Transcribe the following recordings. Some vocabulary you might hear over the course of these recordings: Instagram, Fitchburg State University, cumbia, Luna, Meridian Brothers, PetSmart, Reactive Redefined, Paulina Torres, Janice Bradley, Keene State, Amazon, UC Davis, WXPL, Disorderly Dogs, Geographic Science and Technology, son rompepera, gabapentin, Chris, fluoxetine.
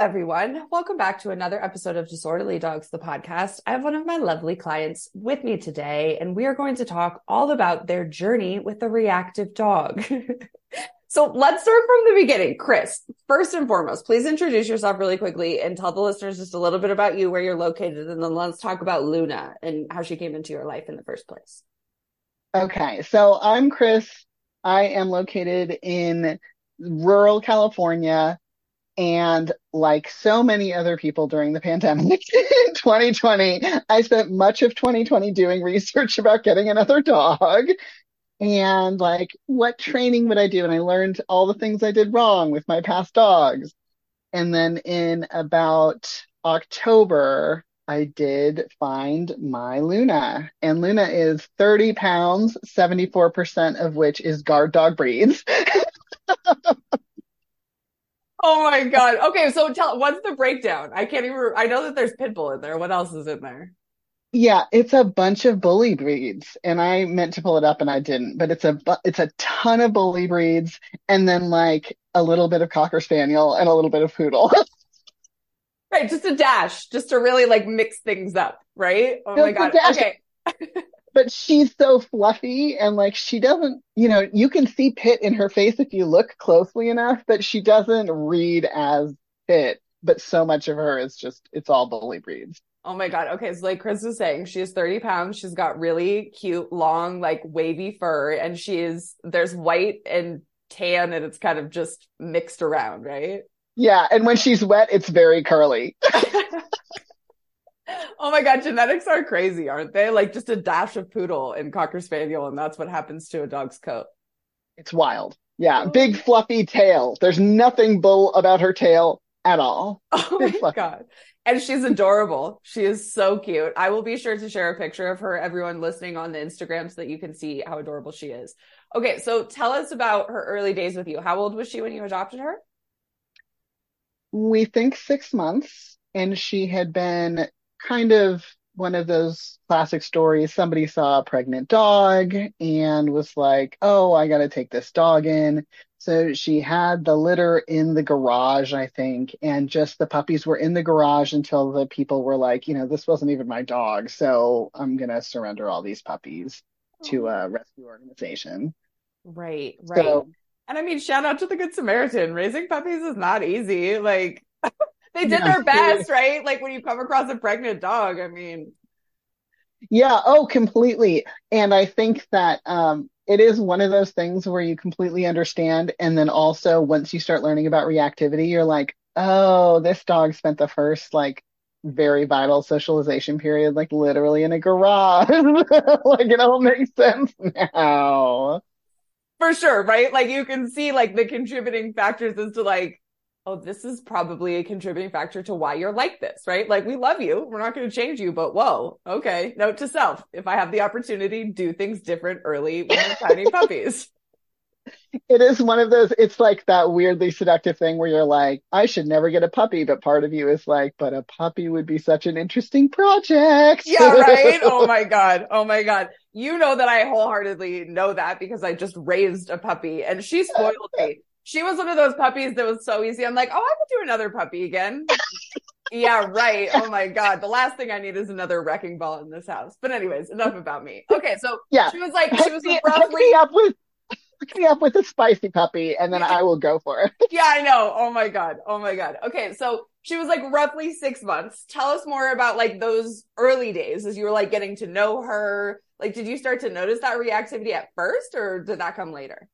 Everyone. Welcome back to another episode of Disorderly Dogs, the podcast. I have one of my lovely clients with me today, and we are going to talk all about their journey with a reactive dog. So let's start from the beginning. Chris, first and foremost, please introduce yourself really quickly and tell the listeners just a little bit about you, where you're located, and then let's talk about Luna and how she came into your life in the first place. Okay, so I'm Chris. I am located in rural California. And like so many other people during the pandemic in 2020, I spent much of 2020 doing research about getting another dog and like what training would I do? And I learned all the things I did wrong with my past dogs. And then in about October, I did find my Luna. And Luna is 30 pounds, 74% of which is guard dog breeds. Oh my God. Okay. So what's the breakdown? I know that there's pit bull in there. What else is in there? Yeah. It's a bunch of bully breeds, and I meant to pull it up and I didn't, but it's a ton of bully breeds. And then like a little bit of Cocker Spaniel and a little bit of Poodle. Right. Just a dash, just to really like mix things up. Right. Oh my God. Okay. But she's so fluffy and like she doesn't, you know, you can see Pitt in her face if you look closely enough, but she doesn't read as Pitt. But so much of her is just, it's all bully breeds. Oh my God. Okay. So like Chris was saying, she is 30 pounds. She's got really cute, long, like wavy fur, and there's white and tan, and it's kind of just mixed around, right? Yeah. And when she's wet, it's very curly. Oh my God, genetics are crazy, aren't they? Like just a dash of Poodle and Cocker Spaniel, and that's what happens to a dog's coat. It's wild. Yeah, big fluffy tail. There's nothing bull about her tail at all. Oh my God. And she's adorable. She is so cute. I will be sure to share a picture of her, everyone listening, on the Instagram so that you can see how adorable she is. Okay, so tell us about her early days with you. How old was she when you adopted her? We think 6 months, and she had been kind of one of those classic stories. Somebody saw a pregnant dog and was like, oh, I got to take this dog in. So she had the litter in the garage, I think. And just the puppies were in the garage until the people were like, you know, this wasn't even my dog. So I'm going to surrender all these puppies to a rescue organization. Right. Right. So, and I mean, shout out to the Good Samaritan. Raising puppies is not easy. Like, they did their best, right? Like when you come across a pregnant dog, I mean. Yeah. Oh, completely. And I think that it is one of those things where you completely understand. And then also once you start learning about reactivity, you're like, oh, this dog spent the first like very vital socialization period, like literally in a garage. Like it all makes sense now. For sure. Right. Like you can see like the contributing factors as to like, oh, this is probably a contributing factor to why you're like this, right? Like, we love you. We're not going to change you, but whoa. Okay. Note to self. If I have the opportunity, do things different early when you're tiny puppies. It is one of those, it's like that weirdly seductive thing where you're like, I should never get a puppy, but part of you is like, but a puppy would be such an interesting project. Yeah, right? Oh my God. Oh my God. You know that I wholeheartedly know that because I just raised a puppy and she spoiled me. She was one of those puppies that was so easy. I'm like, oh, I could do another puppy again. Yeah, right. Oh my God. The last thing I need is another wrecking ball in this house. But anyways, enough about me. Okay, so yeah. Hook me up with a spicy puppy and then I will go for it. Yeah, I know. Oh my God. Oh my God. Okay, so she was like roughly 6 months. Tell us more about like those early days as you were like getting to know her. Like, did you start to notice that reactivity at first, or did that come later?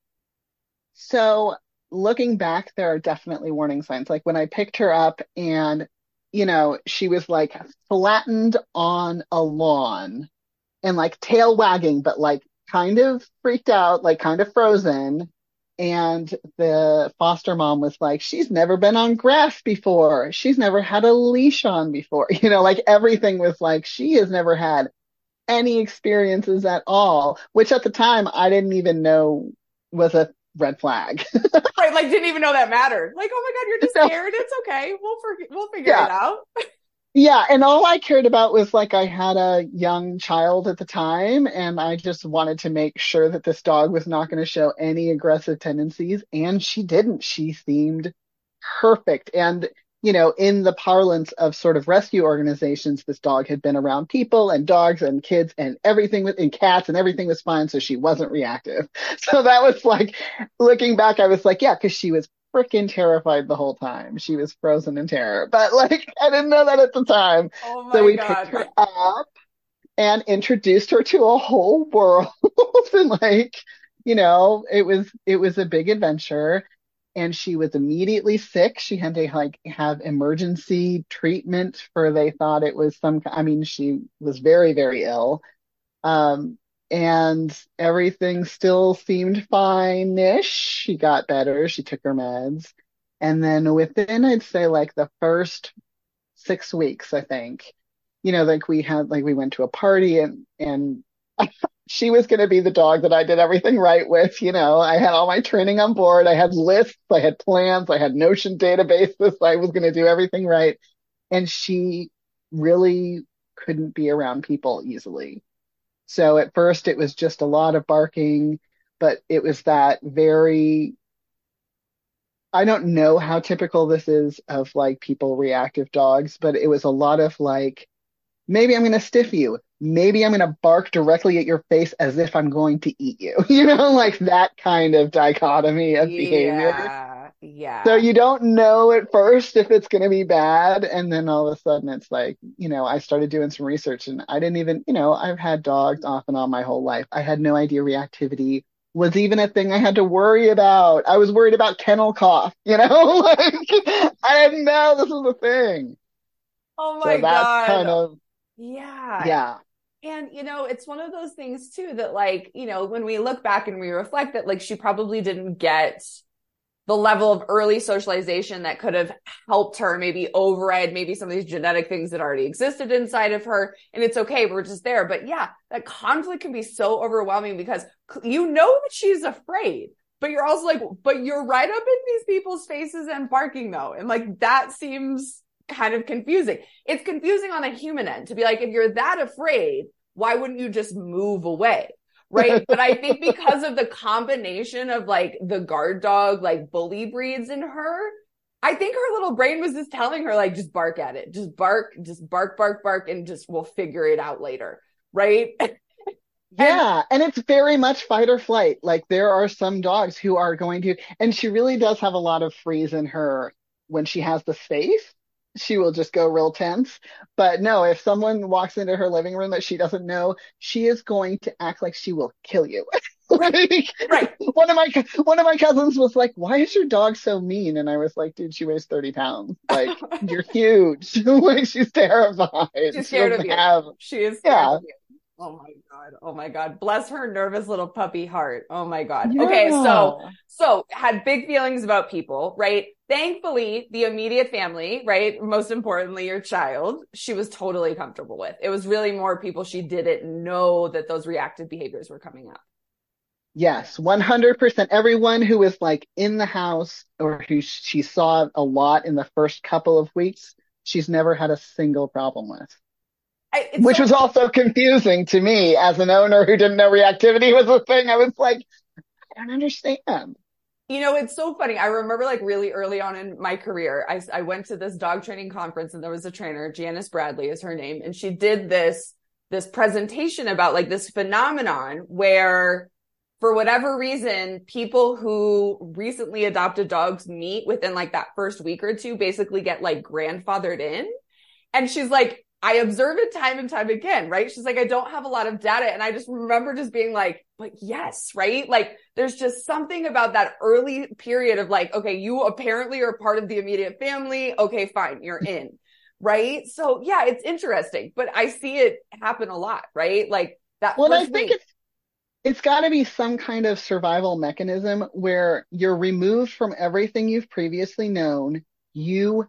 So looking back, there are definitely warning signs. Like when I picked her up and, you know, she was like flattened on a lawn and like tail wagging, but like kind of freaked out, like kind of frozen. And the foster mom was like, she's never been on grass before. She's never had a leash on before. You know, like everything was like, she has never had any experiences at all, which at the time I didn't even know was a red flag. Right. Like didn't even know that mattered. Like, oh my God, you're just scared. It's okay. We'll figure it out. Yeah. And all I cared about was like, I had a young child at the time and I just wanted to make sure that this dog was not going to show any aggressive tendencies. And she didn't. She seemed perfect. And, you know, in the parlance of sort of rescue organizations, this dog had been around people and dogs and kids and everything, and cats, and everything was fine. So she wasn't reactive. So that was like, looking back, I was like, yeah, because she was freaking terrified the whole time. She was frozen in terror. But like, I didn't know that at the time. Oh my God. So we picked her up and introduced her to a whole world. And like, you know, it was a big adventure. And she was immediately sick. She had to like have emergency treatment for, they thought it was she was very, very ill. And everything still seemed fine-ish. She got better. She took her meds. And then within, I'd say like the first 6 weeks, I think, you know, like we went to a party and she was going to be the dog that I did everything right with. You know, I had all my training on board. I had lists. I had plans. I had Notion databases. I was going to do everything right. And she really couldn't be around people easily. So at first it was just a lot of barking, but it was that very, I don't know how typical this is of like people reactive dogs, but it was a lot of like, maybe I'm going to stiff you. Maybe I'm going to bark directly at your face as if I'm going to eat you. You know, like that kind of dichotomy of behavior. Yeah. So you don't know at first if it's going to be bad. And then all of a sudden it's like, you know, I started doing some research and I didn't even, you know, I've had dogs off and on my whole life. I had no idea reactivity was even a thing I had to worry about. I was worried about kennel cough, you know, like I didn't know this was a thing. Oh my God. So that's kind of, yeah. And, you know, it's one of those things too, that like, you know, when we look back and we reflect that, like, she probably didn't get the level of early socialization that could have helped her maybe override maybe some of these genetic things that already existed inside of her. And it's okay. We're just there. But yeah, that conflict can be so overwhelming because you know that she's afraid, but you're also like, but you're right up in these people's faces and barking though. And like, that seems kind of confusing. It's confusing on a human end to be like, if you're that afraid, why wouldn't you just move away? Right. But I think because of the combination of like the guard dog, like bully breeds in her, I think her little brain was just telling her like, just bark at it, just bark, and just we'll figure it out later. Right. Yeah. And it's very much fight or flight. Like there are some dogs who are going to, and she really does have a lot of freeze in her when she has the space. She will just go real tense. But no, if someone walks into her living room that she doesn't know, she is going to act like she will kill you. Like, right. One of my cousins was like, why is your dog so mean? And I was like, dude, she weighs 30 pounds. Like, you're huge. Like, she's terrified. She's scared of you. She is scared of you. Oh my God. Bless her nervous little puppy heart. Oh my God. Yeah. Okay. So had big feelings about people, right? Thankfully, the immediate family, right? Most importantly, your child, she was totally comfortable with. It was really more people she didn't know that those reactive behaviors were coming up. Yes. 100%. Everyone who was like in the house or who she saw a lot in the first couple of weeks, she's never had a single problem with. Which was also confusing to me as an owner who didn't know reactivity was a thing. I was like, I don't understand. You know, it's so funny. I remember like really early on in my career, I went to this dog training conference and there was a trainer, Janice Bradley is her name. And she did this presentation about like this phenomenon where for whatever reason, people who recently adopted dogs meet within like that first week or two, basically get like grandfathered in. And she's like, I observe it time and time again, right? She's like, I don't have a lot of data. And I just remember just being like, but yes, right? Like there's just something about that early period of like, okay, you apparently are part of the immediate family. Okay, fine. You're in, right? So yeah, it's interesting, but I see it happen a lot, right? Like that. Well, I think it's It's got to be some kind of survival mechanism where you're removed from everything you've previously known. You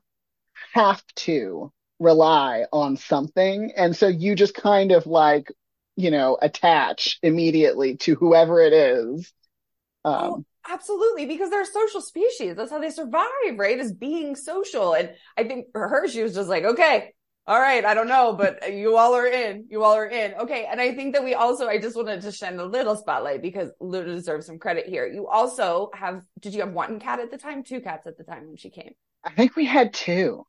have to rely on something. And so you just kind of like, you know, attach immediately to whoever it is. Absolutely, because they're a social species. That's how they survive, right? Is being social. And I think for her, she was just like, okay, all right, I don't know, but you all are in. Okay. And I think that we also, I just wanted to shine a little spotlight because Luna deserves some credit here. You also have, did you have one cat at the time? Two cats at the time when she came? I think we had two.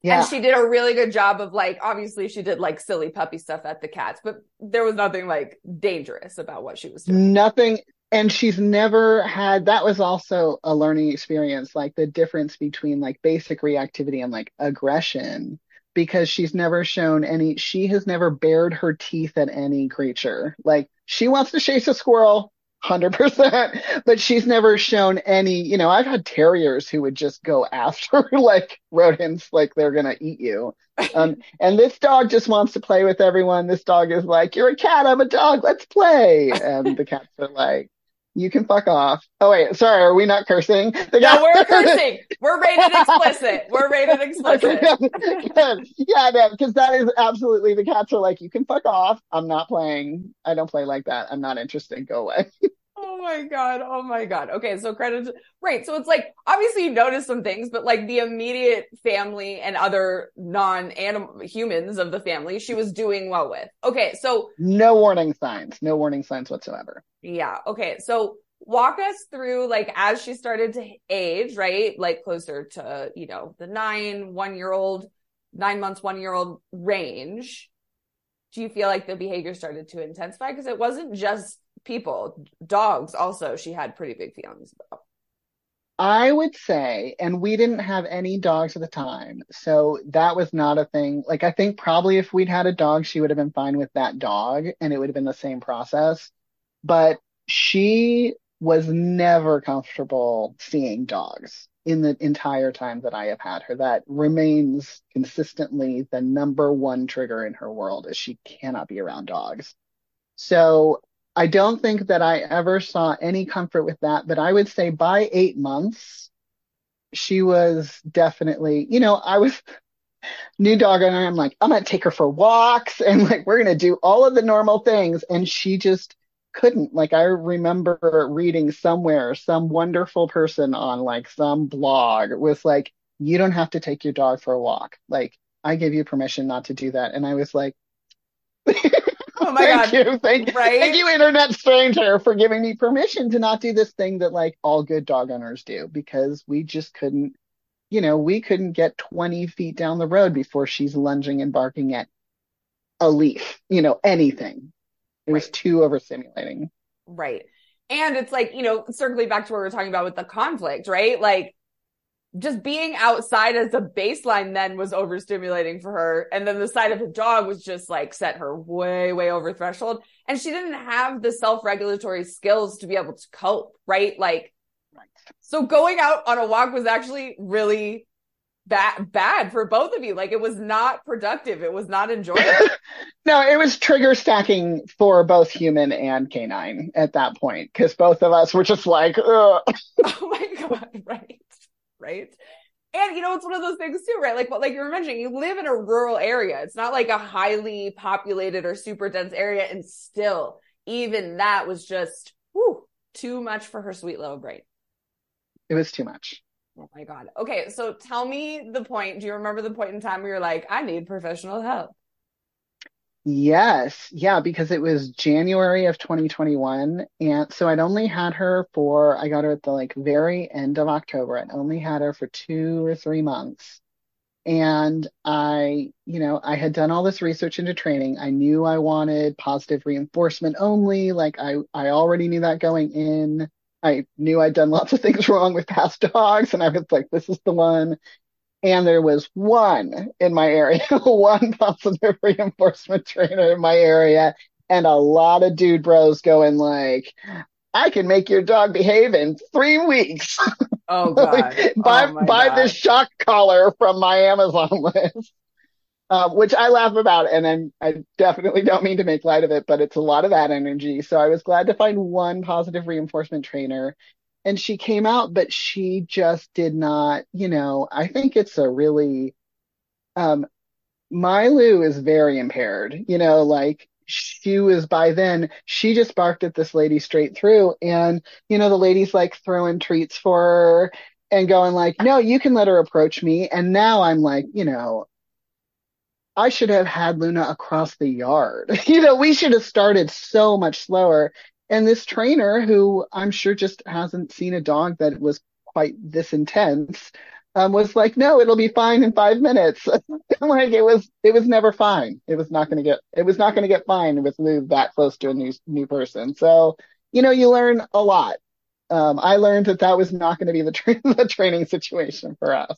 Yeah. And she did a really good job of like, obviously she did like silly puppy stuff at the cats, but there was nothing like dangerous about what she was doing. Nothing. And she's never had, that was also a learning experience, like the difference between like basic reactivity and like aggression, because she's never shown any, she has never bared her teeth at any creature. Like she wants to chase a squirrel 100%, but she's never shown any, you know, I've had terriers who would just go after like rodents, like they're going to eat you. And this dog just wants to play with everyone. This dog is like, you're a cat, I'm a dog, let's play. And the cats are like, you can fuck off. Oh, wait, sorry, are we not cursing? No, we're cursing. We're rated explicit. Yeah, no, because that is absolutely, the cats are like, you can fuck off. I'm not playing. I don't play like that. I'm not interested. Go away. Oh my God. Okay, so credit. Right, so it's like, obviously you notice some things, but like the immediate family and other non-animal humans of the family, she was doing well with. Okay, so. No warning signs whatsoever. Yeah. Okay. So walk us through, like, as she started to age, right? Like closer to, you know, the 9 months, 1 year old range. Do you feel like the behavior started to intensify? Because it wasn't just people, dogs also, she had pretty big feelings about. I would say, and we didn't have any dogs at the time, so that was not a thing. Like, I think probably if we'd had a dog, she would have been fine with that dog and it would have been the same process. But she was never comfortable seeing dogs in the entire time that I have had her. That remains consistently the number one trigger in her world, is she cannot be around dogs. So I don't think that I ever saw any comfort with that. But I would say by 8 months, she was definitely, you know, I was... new dog and I'm like, I'm going to take her for walks and like, we're going to do all of the normal things. And she just couldn't. Like, I remember reading somewhere, some wonderful person on like some blog was like, you don't have to take your dog for a walk, like I give you permission not to do that. And I was like, oh my God. Thank you internet stranger for giving me permission to not do this thing that like all good dog owners do, because we just couldn't, you know, we couldn't get 20 feet down the road before she's lunging and barking at a leaf, you know, anything. It was too overstimulating. Right. And it's like, you know, circling back to what we were talking about with the conflict, right? Like, just being outside as a baseline then was overstimulating for her. And then the sight of a dog was just like set her way, way over threshold. And she didn't have the self-regulatory skills to be able to cope, right? Like, so going out on a walk was actually really bad for both of you. Like, it was not productive. It was not enjoyable. No, it was trigger stacking for both human and canine at that point, because both of us were just like, ugh. Oh my God, right. And, you know, it's one of those things too, right? Like, what, like you were mentioning, you live in a rural area. It's not like a highly populated or super dense area. And still, even that was just too much for her sweet little brain. It was too much. Oh my God. Okay. So tell me the point. Do you remember the point in time where you're like, I need professional help? Yes. Yeah. Because it was January of 2021. And so I'd only had her for, I got her at the like very end of October. I'd only had her for 2 or 3 months. And I, you know, I had done all this research into training. I knew I wanted positive reinforcement only. Like I already knew that going in. I knew I'd done lots of things wrong with past dogs, and I was like, this is the one. And there was one in my area, one positive reinforcement trainer in my area, and a lot of dude bros going like, I can make your dog behave in 3 weeks. Oh God. Buy this shock collar from my Amazon list. which I laugh about, and I definitely don't mean to make light of it, but it's a lot of that energy. So I was glad to find one positive reinforcement trainer, and she came out, but she just did not, I think it's a really, my Lou is very impaired, she was by then, she just barked at this lady straight through, and, the lady's like throwing treats for her and going like, no, you can let her approach me. And now I'm like, I should have had Luna across the yard. We should have started so much slower. And this trainer, who I'm sure just hasn't seen a dog that was quite this intense, was like, no, it'll be fine in 5 minutes. Like it was never fine. It was not going to get fine with Lou that close to a new person. So, you learn a lot. I learned that was not going to be the training situation for us.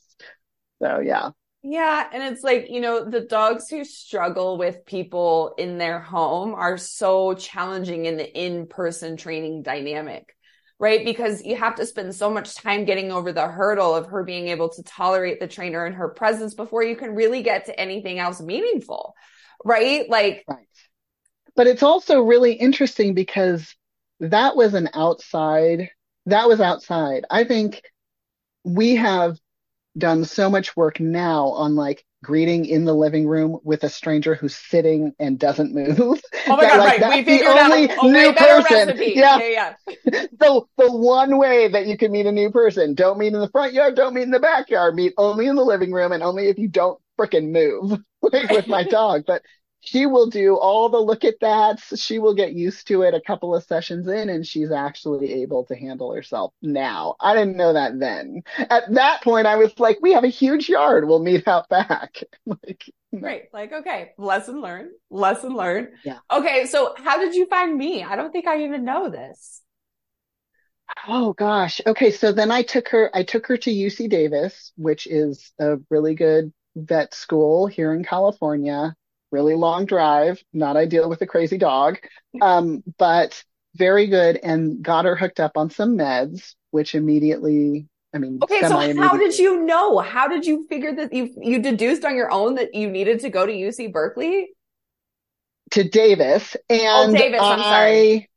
So, yeah. Yeah. And it's like, the dogs who struggle with people in their home are so challenging in the in-person training dynamic, right? Because you have to spend so much time getting over the hurdle of her being able to tolerate the trainer in her presence before you can really get to anything else meaningful, right? Right. But it's also really interesting because that was outside. I think we have done so much work now on greeting in the living room with a stranger who's sitting and doesn't move. Oh my God, right. We figured out a way better recipe. Yeah. The one way that you can meet a new person, don't meet in the front yard, don't meet in the backyard, meet only in the living room and only if you don't frickin' move, with my dog. But she will do all the look at that. She will get used to it a couple of sessions in, and she's actually able to handle herself now. I didn't know that then. At that point, I was like, we have a huge yard. We'll meet out back. Right. Okay. Lesson learned. Yeah. Okay. So how did you find me? I don't think I even know this. Oh gosh. Okay. So then I took her to UC Davis, which is a really good vet school here in California. Really long drive, not ideal with a crazy dog, but very good, and got her hooked up on some meds, which immediately, okay, so how did you know? How did you figure that you deduced on your own that you needed to go to UC Berkeley? To Davis. And Davis, I'm sorry.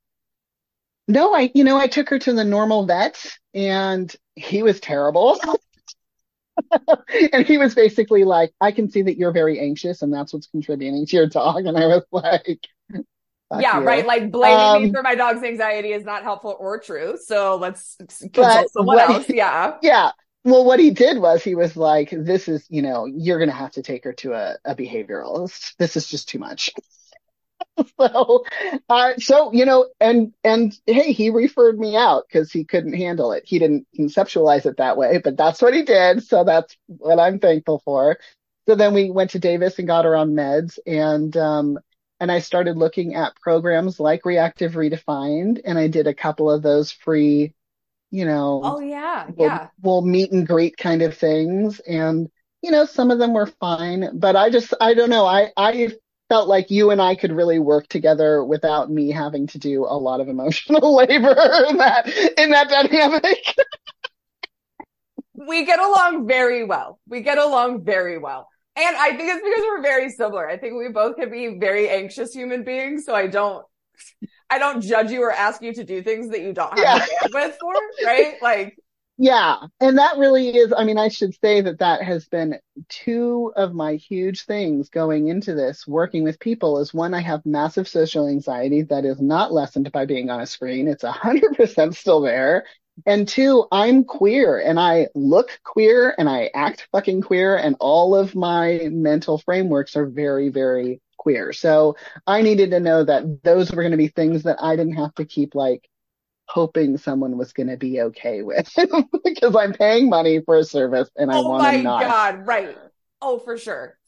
No, I took her to the normal vet, and he was terrible. And he was basically like, I can see that you're very anxious and that's what's contributing to your dog. And I was like, yeah, you. Right. Blaming me for my dog's anxiety is not helpful or true. So let's consult someone else. Yeah. Yeah. Well, what he did was he was like, this is, you're going to have to take her to a behavioralist. This is just too much. So, and hey, he referred me out because he couldn't handle it. He didn't conceptualize it that way, but that's what he did. So that's what I'm thankful for. So then we went to Davis and got her on meds, and I started looking at programs like Reactive Redefined, and I did a couple of those free, we'll meet and greet kind of things. And, some of them were fine, but I don't know. I felt like you and I could really work together without me having to do a lot of emotional labor in that dynamic. We get along very well. And I think it's because we're very similar. I think we both can be very anxious human beings. So I don't judge you or ask you to do things that you don't have bandwidth for, right? Yeah. And that really is, I should say that has been two of my huge things going into this, working with people, is one, I have massive social anxiety that is not lessened by being on a screen. It's 100% still there. And two, I'm queer and I look queer and I act fucking queer, and all of my mental frameworks are very, very queer. So I needed to know that those were going to be things that I didn't have to keep hoping someone was going to be okay with, because I'm paying money for a service and I want to not. Oh my God. Right. Oh, for sure.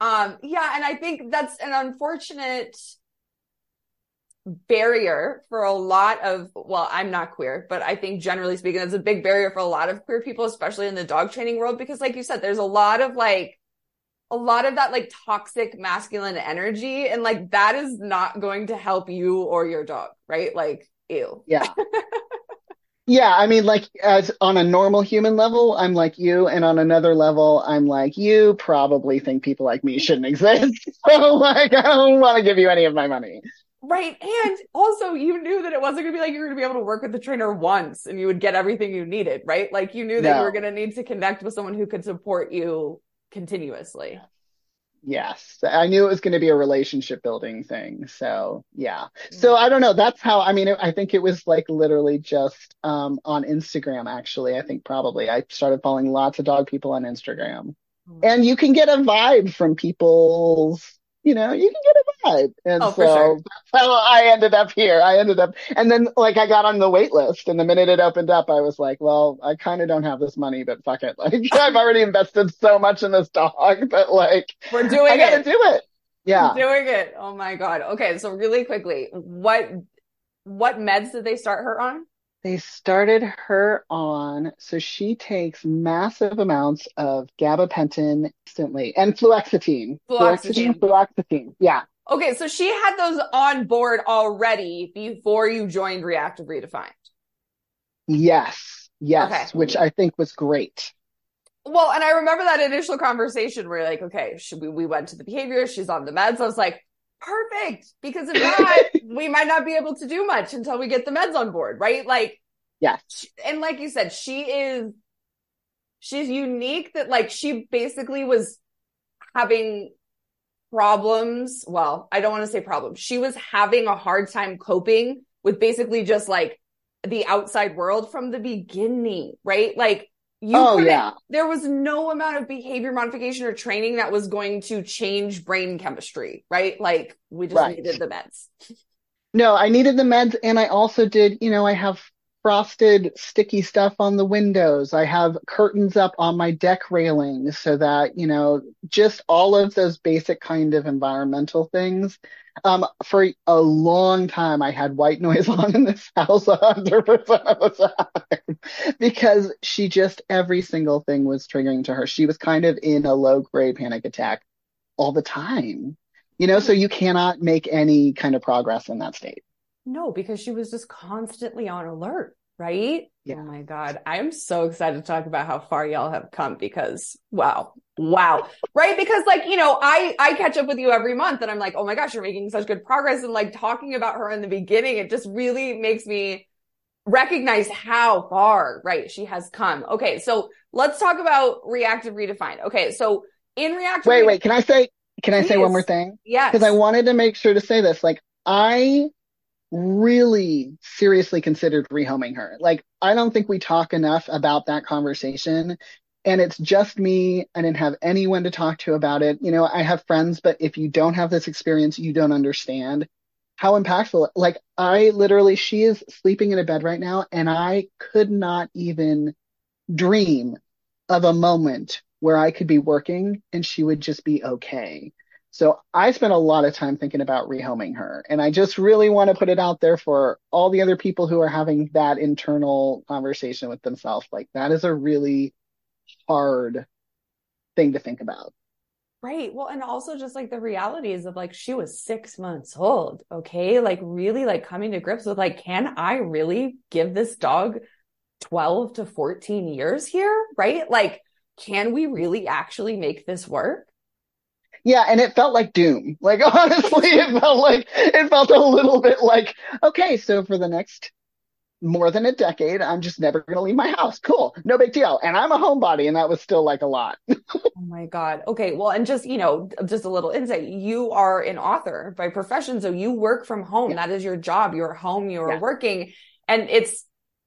Yeah. And I think that's an unfortunate barrier for a lot of, I'm not queer, but I think generally speaking, that's a big barrier for a lot of queer people, especially in the dog training world, because like you said, there's a lot of that toxic masculine energy. And that is not going to help you or your dog. Right. Ew. Yeah. Yeah, I mean, like, as on a normal human level, I'm like you, and on another level, I'm like, you probably think people like me shouldn't exist. So, like, I don't want to give you any of my money. Right. And also, you knew that it wasn't going to be like you were going to be able to work with the trainer once and you would get everything you needed, right? Like, you knew that you were going to need to connect with someone who could support you continuously. Yes. I knew it was going to be a relationship building thing. So, yeah. So I don't know. That's how, I mean, I think it was like literally just on Instagram, actually. I think probably I started following lots of dog people on Instagram. Mm-hmm. And you can get a vibe from people's, you know, you can get a vibe. And so that's how I ended up here. And then like I got on the wait list, and the minute it opened up, I was like, well, I kind of don't have this money, but fuck it. Like I've already invested so much in this dog, but like we're doing it. I gotta do it. Yeah. We're doing it. Oh my God. Okay. So really quickly, what meds did they start her on? They started her on, so she takes massive amounts of gabapentin instantly and fluoxetine. Fluoxetine. Yeah. Okay. So she had those on board already before you joined Reactive Redefined. Yes. Yes. Okay. Which I think was great. Well, and I remember that initial conversation where like, okay, we went to the behavior. She's on the meds. I was like, perfect, because if not, we might not be able to do much until we get the meds on board, right? Like, yes. And like you said, she's unique that like she basically was having problems. Well, I don't want to say problems. She was having a hard time coping with basically just like the outside world from the beginning, right? Like there was no amount of behavior modification or training that was going to change brain chemistry, right? Like we just needed the meds. No, I needed the meds. And I also did, you know, I have frosted sticky stuff on the windows. I have curtains up on my deck railing so that, you know, just all of those basic kind of environmental things. For a long time, I had white noise on in this house 100% of the time because she just, every single thing was triggering to her. She was kind of in a low grade panic attack all the time, you know, so you cannot make any kind of progress in that state. No, because she was just constantly on alert, right? Yeah. Oh my God. I'm so excited to talk about how far y'all have come because wow. Right? Because like, you know, I catch up with you every month and I'm like, oh my gosh, you're making such good progress. And like talking about her in the beginning, it just really makes me recognize how far, right, she has come. Okay. So let's talk about Reactive Redefined. Okay. So in Reactive Redefined. Wait, can I say one more thing? Yeah. Because I wanted to make sure to say this. Like I really seriously considered rehoming her. Like, I don't think we talk enough about that conversation. And it's just me. I didn't have anyone to talk to about it. You know, I have friends, but if you don't have this experience, you don't understand how impactful. Like, I literally, she is sleeping in a bed right now, and I could not even dream of a moment where I could be working and she would just be okay. So I spent a lot of time thinking about rehoming her. And I just really want to put it out there for all the other people who are having that internal conversation with themselves. Like that is a really hard thing to think about. Right. Well, and also just like the realities of like, she was 6 months old. Okay. Like really like coming to grips with like, can I really give this dog 12 to 14 years here? Right. Like, can we really actually make this work? Yeah, and it felt like doom. Like, honestly, it felt a little bit like, okay, so for the next more than a decade, I'm just never going to leave my house. Cool. No big deal. And I'm a homebody, and that was still like a lot. Oh my God. Okay. Well, and just, you know, just a little insight. You are an author by profession, so you work from home. Yeah. That is your job. You're home. You're working. And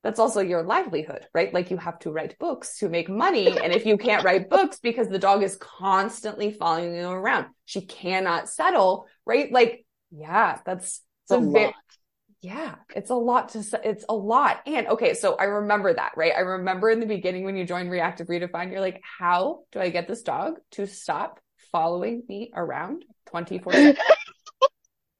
that's also your livelihood, right? Like you have to write books to make money. And if you can't write books because the dog is constantly following you around, she cannot settle, right? Like, yeah, it's a lot. And okay. So I remember that, right? I remember in the beginning when you joined Reactive Redefined, you're like, how do I get this dog to stop following me around 24/7?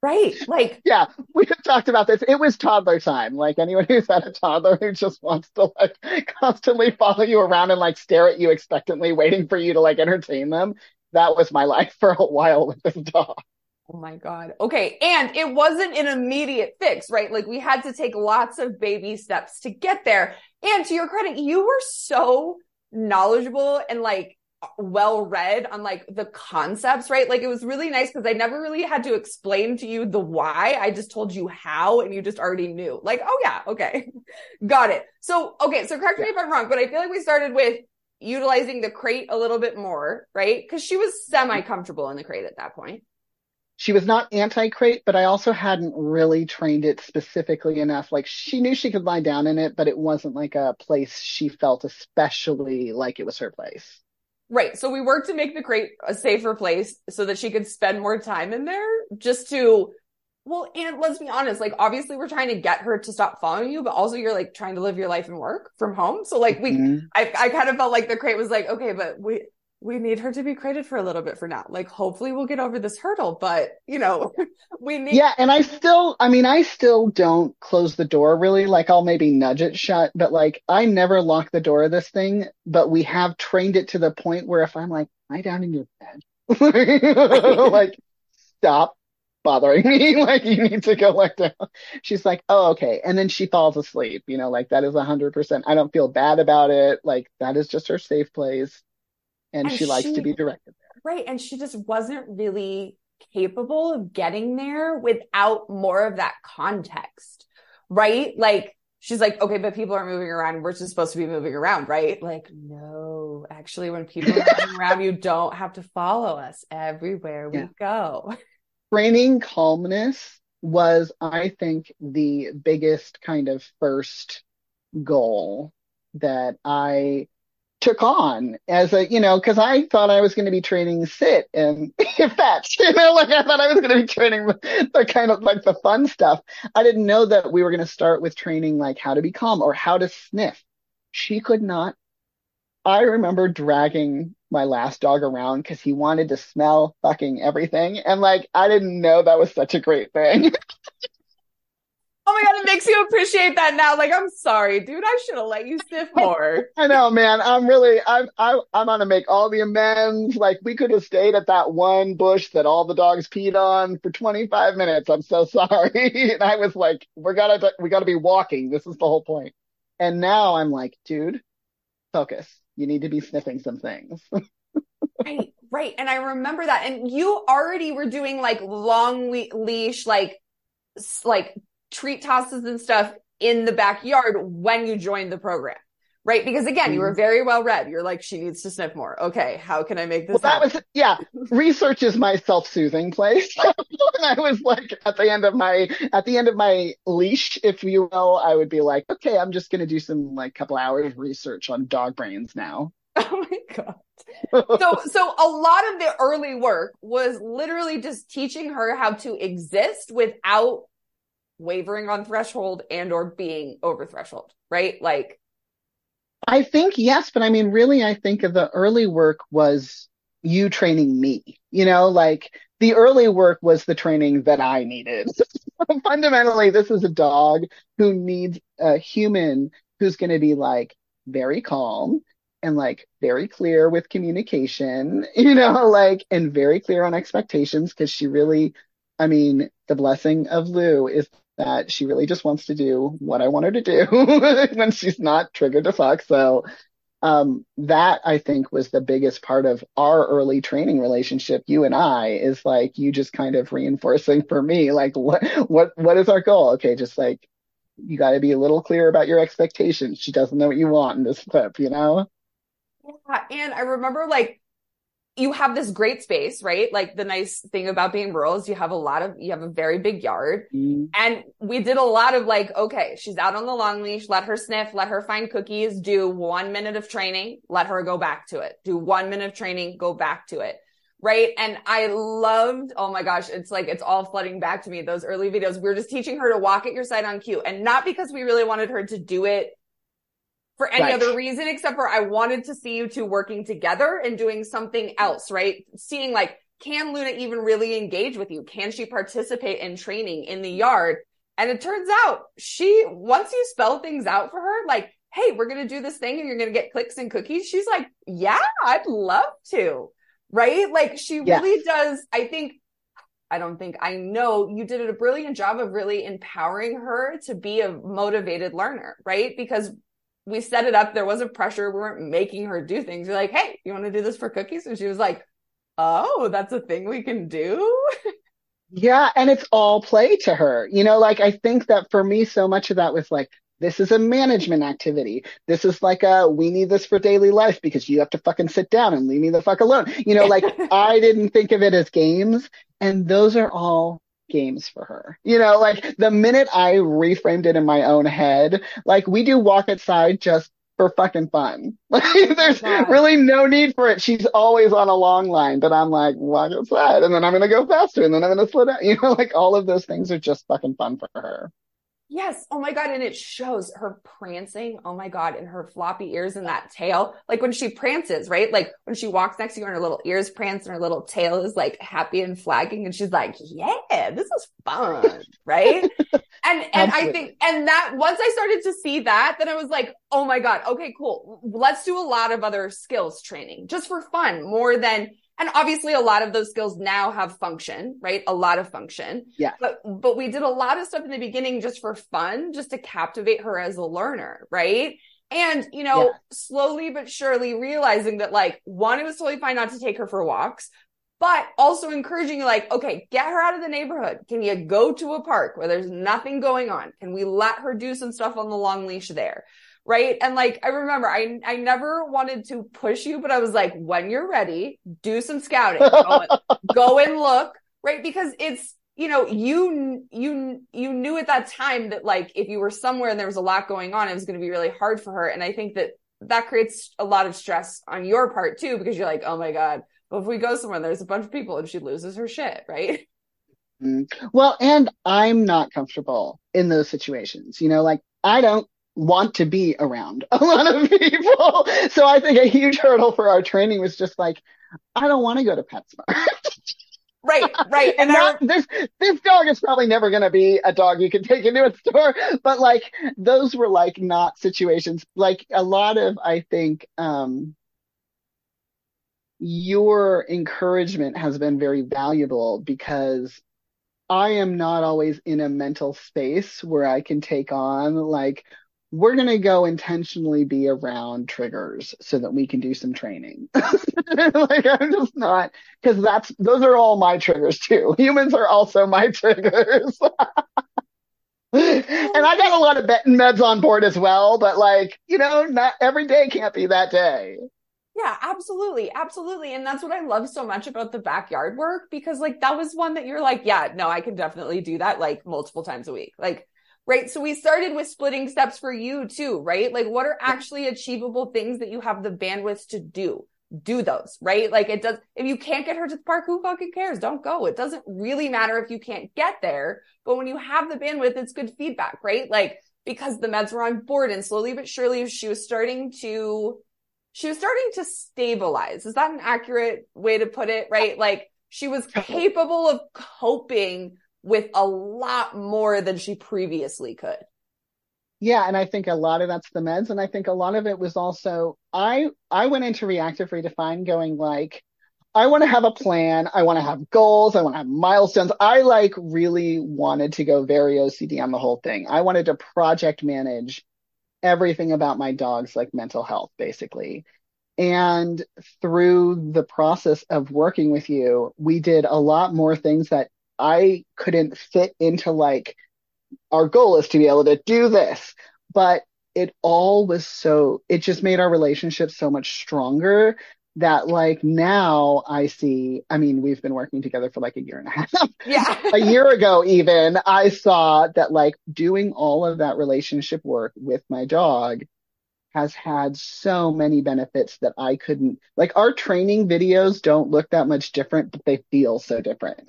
Right. Like, yeah, we have talked about this. It was toddler time. Like anyone who's had a toddler who just wants to like constantly follow you around and like stare at you expectantly, waiting for you to like entertain them. That was my life for a while with this dog. Oh my God. Okay. And it wasn't an immediate fix, right? Like we had to take lots of baby steps to get there. And to your credit, you were so knowledgeable and like well-read on like the concepts, right? Like it was really nice because I never really had to explain to you the why. I just told you how, and you just already knew. Like, oh yeah. Okay. Got it. So, okay. So correct me if I'm wrong, but I feel like we started with utilizing the crate a little bit more, right? Because she was semi-comfortable in the crate at that point. She was not anti-crate, but I also hadn't really trained it specifically enough. Like she knew she could lie down in it, but it wasn't like a place she felt especially like it was her place. Right. So we worked to make the crate a safer place so that she could spend more time in there just to, well, and let's be honest, like obviously we're trying to get her to stop following you, but also you're like trying to live your life and work from home. So like I kind of felt like the crate was like, okay, but we need her to be crated for a little bit for now. Like, hopefully we'll get over this hurdle, but you know, we need. Yeah. And I still don't close the door really. Like I'll maybe nudge it shut, but like, I never lock the door of this thing, but we have trained it to the point where if I'm like, lie down in your bed, like stop bothering me. Like you need to go like down. She's like, oh, okay. And then she falls asleep, you know, like that is 100%. I don't feel bad about it. Like that is just her safe place. And she likes to be directed there. Right. And she just wasn't really capable of getting there without more of that context. Right. Like she's like, okay, but people are moving around. We're just supposed to be moving around. Right. Like, no, actually, when people are moving around, you don't have to follow us everywhere we go. Training calmness was, I think, the biggest kind of first goal that I took on as a, you know, because I thought I was going to be training sit and fetch, you know, like I thought I was going to be training the kind of like the fun stuff. I didn't know that we were going to start with training like how to be calm or how to sniff. She could not. I remember dragging my last dog around because he wanted to smell fucking everything. And like, I didn't know that was such a great thing. Oh my God, it makes you appreciate that now. Like, I'm sorry, dude. I should have let you sniff more. I know, man. I'm going to make all the amends. Like, we could have stayed at that one bush that all the dogs peed on for 25 minutes. I'm so sorry. And I was like, we got to be walking. This is the whole point. And now I'm like, dude, focus. You need to be sniffing some things. Right. And I remember that. And you already were doing like long leash, like, treat tosses and stuff in the backyard when you joined the program, right? Because again, you were very well read. You're like, she needs to sniff more. Okay, how can I make this happen? Research is my self-soothing place. And I was like, at the end of my leash, if you will, I would be like, okay, I'm just going to do some like couple hours of research on dog brains now. Oh my God. So a lot of the early work was literally just teaching her how to exist without wavering on threshold and or being over threshold, right? Like I think yes, but I mean really I think of the early work was you training me, you know, like the early work was the training that I needed. Fundamentally this is a dog who needs a human who's going to be like very calm and like very clear with communication, you know, like and very clear on expectations because she really, I mean the blessing of Lou is that she really just wants to do what I want her to do when she's not triggered to fuck. So that I think was the biggest part of our early training relationship, you and I, is like you just kind of reinforcing for me, like what is our goal? Okay, just like you got to be a little clear about your expectations. She doesn't know what you want in this clip, you know? Yeah, and I remember like you have this great space, right? Like the nice thing about being rural is you have a very big yard. Mm-hmm. And we did a lot of like, okay, she's out on the long leash, let her sniff, let her find cookies, do 1 minute of training, let her go back to it. Do 1 minute of training, go back to it. Right. And I loved, oh my gosh, it's like, it's all flooding back to me. Those early videos, we were just teaching her to walk at your side on cue, and not because we really wanted her to do it for any other reason, except for I wanted to see you two working together and doing something else, right? Seeing like, can Luna even really engage with you? Can she participate in training in the yard? And it turns out once you spell things out for her, like, hey, we're going to do this thing and you're going to get clicks and cookies. She's like, yeah, I'd love to, right? Like she really does. I think I don't think I know you did a brilliant job of really empowering her to be a motivated learner, right? Because we set it up. There wasn't pressure. We weren't making her do things. You're like, hey, you want to do this for cookies? And she was like, oh, that's a thing we can do. Yeah. And it's all play to her. You know, like, I think that for me, so much of that was like, this is a management activity. This is like a, we need this for daily life because you have to fucking sit down and leave me the fuck alone. You know, like, I didn't think of it as games. And those are all games for her. You know, like, the minute I reframed it in my own head, like, we do walk outside just for fucking fun. Like, there's really no need for it. She's always on a long line, but I'm like, walk outside, and then I'm going to go faster, and then I'm going to slow down. You know, like, all of those things are just fucking fun for her. Yes. Oh my God. And it shows her prancing. Oh my God. And her floppy ears and that tail. Like, when she prances, right? Like, when she walks next to you and her little ears prance and her little tail is like happy and flagging. And she's like, yeah, this is fun. Right. And I think, and that once I started to see that, then I was like, oh my God. Okay, cool. Let's do a lot of other skills training just for fun more than. And obviously a lot of those skills now have function, right? A lot of function. Yeah. But we did a lot of stuff in the beginning just for fun, just to captivate her as a learner, right? And, you know, slowly but surely realizing that, like, one, it was totally fine not to take her for walks, but also encouraging you, like, okay, get her out of the neighborhood. Can you go to a park where there's nothing going on? Can we let her do some stuff on the long leash there? Right. And, like, I remember I never wanted to push you, but I was like, when you're ready, do some scouting, go and look, right? Because it's, you know, you knew at that time that, like, if you were somewhere and there was a lot going on, it was going to be really hard for her. And I think that that creates a lot of stress on your part too, because you're like, oh my God, well, if we go somewhere, there's a bunch of people and she loses her shit. Right. Well, and I'm not comfortable in those situations, you know, like, I don't want to be around a lot of people. So I think a huge hurdle for our training was just like, I don't want to go to PetSmart. Right. And this dog is probably never going to be a dog you can take into a store. But, like, those were, like, not situations. Like, a lot of, I think, your encouragement has been very valuable, because I am not always in a mental space where I can take on, like, we're going to go intentionally be around triggers so that we can do some training. Like, I'm just not, because those are all my triggers too. Humans are also my triggers. And I got a lot of meds on board as well, but, like, you know, not every day can't be that day. Yeah, absolutely. Absolutely. And that's what I love so much about the backyard work, because, like, that was one that you're like, yeah, no, I can definitely do that, like, multiple times a week. Like, right. So we started with splitting steps for you too, right? Like, what are actually achievable things that you have the bandwidth to do? Do those, right? Like, it does, if you can't get her to the park, who fucking cares? Don't go. It doesn't really matter if you can't get there, but when you have the bandwidth, it's good feedback, right? Like, because the meds were on board, and slowly but surely she was starting to stabilize. Is that an accurate way to put it? Right? Like, she was capable of coping with a lot more than she previously could. Yeah, and I think a lot of that's the meds, and I think a lot of it was also, I went into Reactive Redefined going, like, I want to have a plan, I want to have goals, I want to have milestones. I, like, really wanted to go very OCD on the whole thing. I wanted to project manage everything about my dog's, like, mental health, basically. And through the process of working with you, we did a lot more things that I couldn't fit into, like, our goal is to be able to do this, but it just made our relationship so much stronger that, like, now we've been working together for, like, a year and a half. Yeah. A year ago, even, I saw that, like, doing all of that relationship work with my dog has had so many benefits that I couldn't, like, our training videos don't look that much different, but they feel so different.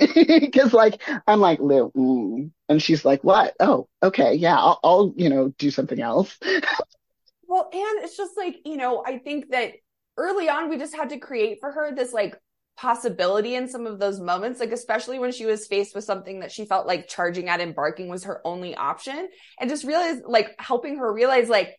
Cause, like, I'm like, Lou, and she's like, what? Oh, okay. Yeah. I'll you know, do something else. Well, and it's just like, you know, I think that early on, we just had to create for her this, like, possibility in some of those moments, like, especially when she was faced with something that she felt like charging at and barking was her only option. And just realize, like, helping her realize, like,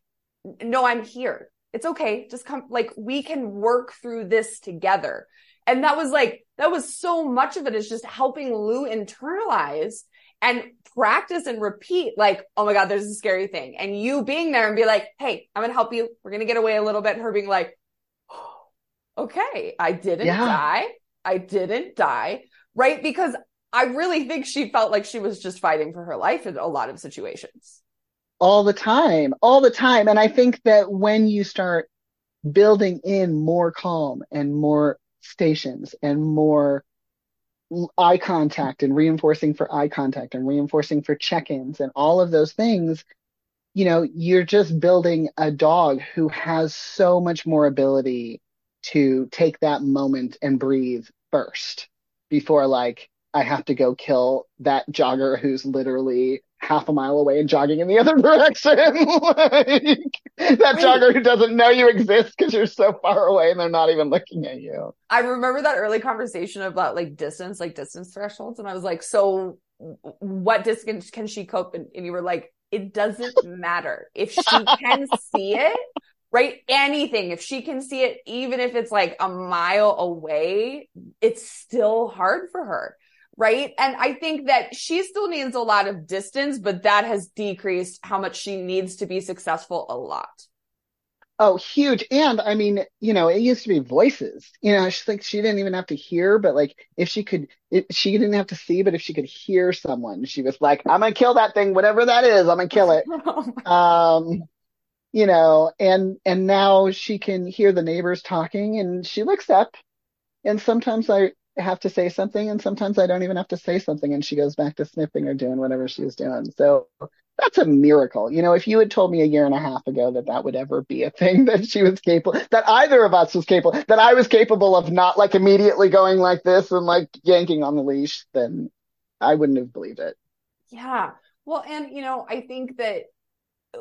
no, I'm here. It's okay. Just come, like, we can work through this together. And that was like, that was so much of it is just helping Lou internalize and practice and repeat, like, oh my God, there's a scary thing. And you being there and be like, hey, I'm going to help you. We're going to get away a little bit. Her being like, oh, okay, I didn't die. I didn't die. Right. Because I really think she felt like she was just fighting for her life in a lot of situations. All the time. And I think that when you start building in more calm and more stations and more eye contact and reinforcing for eye contact and reinforcing for check-ins and all of those things, you know, you're just building a dog who has so much more ability to take that moment and breathe first before, like, I have to go kill that jogger who's literally half a mile away and jogging in the other direction. Like, that jogger who doesn't know you exist because you're so far away and they're not even looking at you. I remember that early conversation about like distance thresholds. And I was like, so what distance can she cope? And you were like, it doesn't matter if she can see it, right? Anything. If she can see it, even if it's like a mile away, it's still hard for her. Right. And I think that she still needs a lot of distance, but that has decreased how much she needs to be successful a lot. Oh, huge. And I mean, you know, it used to be voices, you know, she's like, she didn't even have to hear, but like she didn't have to see, but if she could hear someone, she was like, I'm going to kill that thing, whatever that is, I'm going to kill it. You know, and now she can hear the neighbors talking and she looks up and sometimes I have to say something and sometimes I don't even have to say something and she goes back to sniffing or doing whatever she was doing. So that's a miracle. You know, if you had told me a year and a half ago that would ever be a thing, that she was capable, that either of us was capable, that I was capable of not like immediately going like this and like yanking on the leash, then I wouldn't have believed it. Yeah. Well, and you know, I think that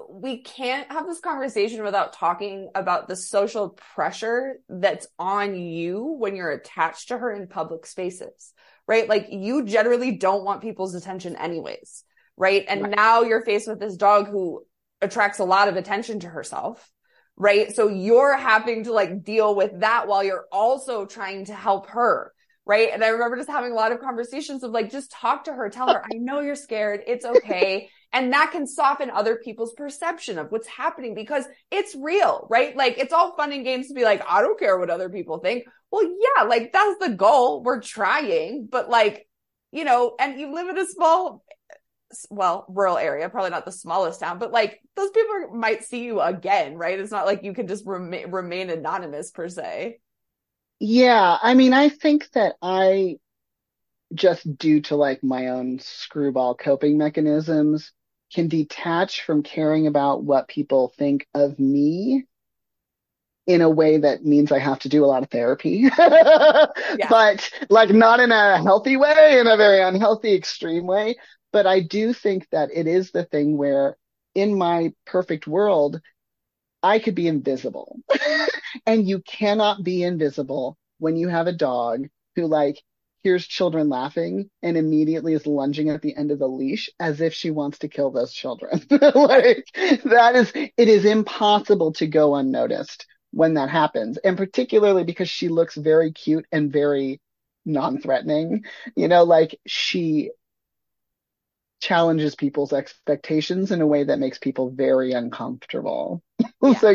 we can't have this conversation without talking about the social pressure that's on you when you're attached to her in public spaces, right? Like you generally don't want people's attention anyways, right? And now you're faced with this dog who attracts a lot of attention to herself, right? So you're having to like deal with that while you're also trying to help her. Right. And I remember just having a lot of conversations of like, just talk to her, tell her, I know you're scared. It's okay. And that can soften other people's perception of what's happening because it's real, right? Like it's all fun and games to be like, I don't care what other people think. Well, yeah, like that's the goal. We're trying, but like, you know, and you live in a small, well, rural area, probably not the smallest town, but like those people might see you again, right? It's not like you can just remain anonymous per se. Yeah, I mean, I think that I just due to like my own screwball coping mechanisms can detach from caring about what people think of me in a way that means I have to do a lot of therapy, but like not in a healthy way, in a very unhealthy, extreme way. But I do think that it is the thing where in my perfect world, I could be invisible. And you cannot be invisible when you have a dog who like hears children laughing and immediately is lunging at the end of the leash as if she wants to kill those children. Like it is impossible to go unnoticed when that happens. And particularly because she looks very cute and very non-threatening, you know, like she challenges people's expectations in a way that makes people very uncomfortable. Yeah. So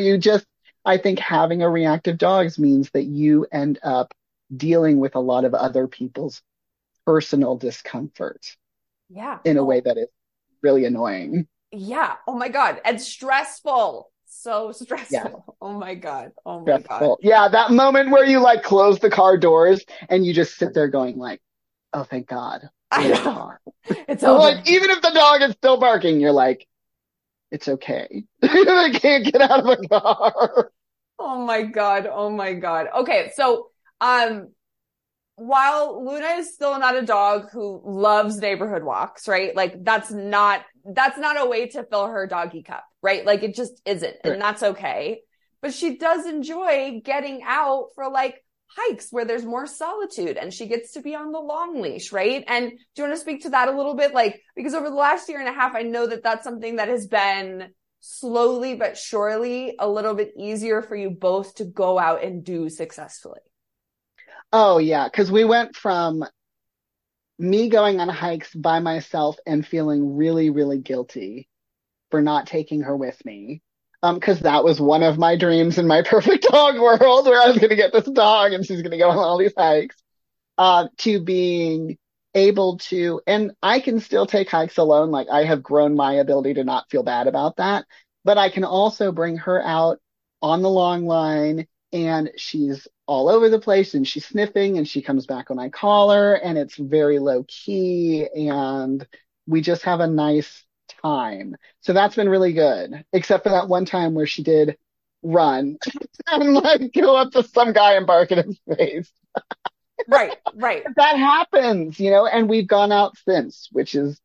I think having a reactive dog means that you end up dealing with a lot of other people's personal discomfort. Yeah. In a way that is really annoying. Yeah. Oh my God. And stressful. So stressful. Yeah. Oh my God. Oh my God. Yeah. That moment where you like close the car doors and you just sit there going like, oh, thank God. I know. It's over. Like, even if the dog is still barking, you're like, it's okay. I can't get out of a car. Oh my God. Oh my God. Okay. So, while Luna is still not a dog who loves neighborhood walks, right? Like that's not a way to fill her doggy cup, right? Like it just isn't. Right. And that's okay. But she does enjoy getting out for like hikes where there's more solitude and she gets to be on the long leash, right? And do you want to speak to that a little bit? Like, because over the last year and a half, I know that that's something that has been slowly but surely a little bit easier for you both to go out and do successfully. Oh, yeah, because we went from me going on hikes by myself and feeling really, really guilty for not taking her with me. Because that was one of my dreams in my perfect dog world, where I was going to get this dog and she's going to go on all these hikes, to being able to, and I can still take hikes alone. Like, I have grown my ability to not feel bad about that, but I can also bring her out on the long line, and she's all over the place and she's sniffing and she comes back when I call her, and it's very low key and we just have a nice time. So that's been really good, except for that one time where she did run and like go up to some guy and bark at his face. Right. That happens, you know, and we've gone out since, which is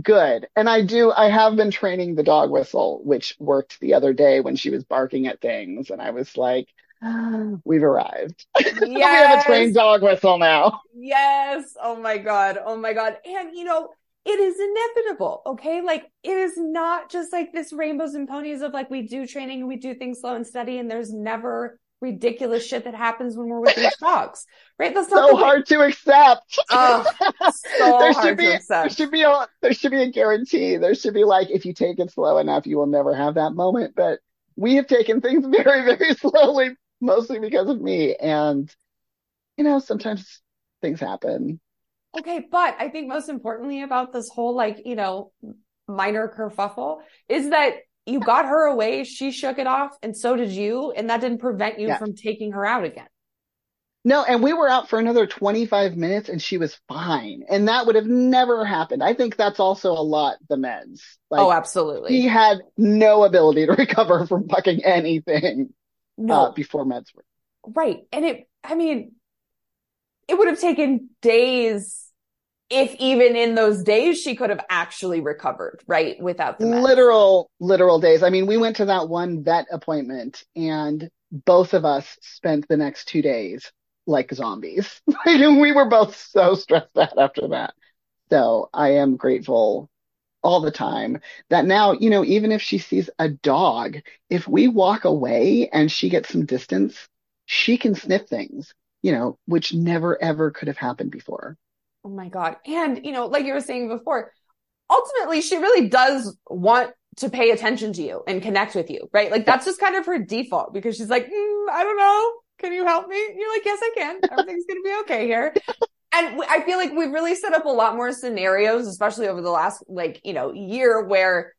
good. And I have been training the dog whistle, which worked the other day when she was barking at things, and I was like, we've arrived. Yes. We have a trained dog whistle now. Yes. Oh my God. And you know, it is inevitable, okay? Like, it is not just like this rainbows and ponies of like, we do training and we do things slow and steady, and there's never ridiculous shit that happens when we're with these dogs, right? That's not so hard to accept. There should be a guarantee. There should be like, if you take it slow enough, you will never have that moment. But we have taken things very, very slowly, mostly because of me. And, you know, sometimes things happen. Okay, but I think most importantly about this whole, like, you know, minor kerfuffle is that you got her away, she shook it off, and so did you, and that didn't prevent you from taking her out again. No, and we were out for another 25 minutes, and she was fine, and that would have never happened. I think that's also a lot the men's. Like, oh, absolutely. He had no ability to recover from fucking anything before meds were. Right, and it would have taken days, if even in those days she could have actually recovered, right? Without the meds. Literal days. I mean, we went to that one vet appointment and both of us spent the next 2 days like zombies. And we were both so stressed out after that. So I am grateful all the time that now, you know, even if she sees a dog, if we walk away and she gets some distance, she can sniff things, you know, which never, ever could have happened before. Oh my God. And, you know, like you were saying before, ultimately she really does want to pay attention to you and connect with you, right? Like, that's just kind of her default, because she's like, I don't know. Can you help me? And you're like, yes, I can. Everything's going to be okay here. And I feel like we've really set up a lot more scenarios, especially over the last, like, you know, year, where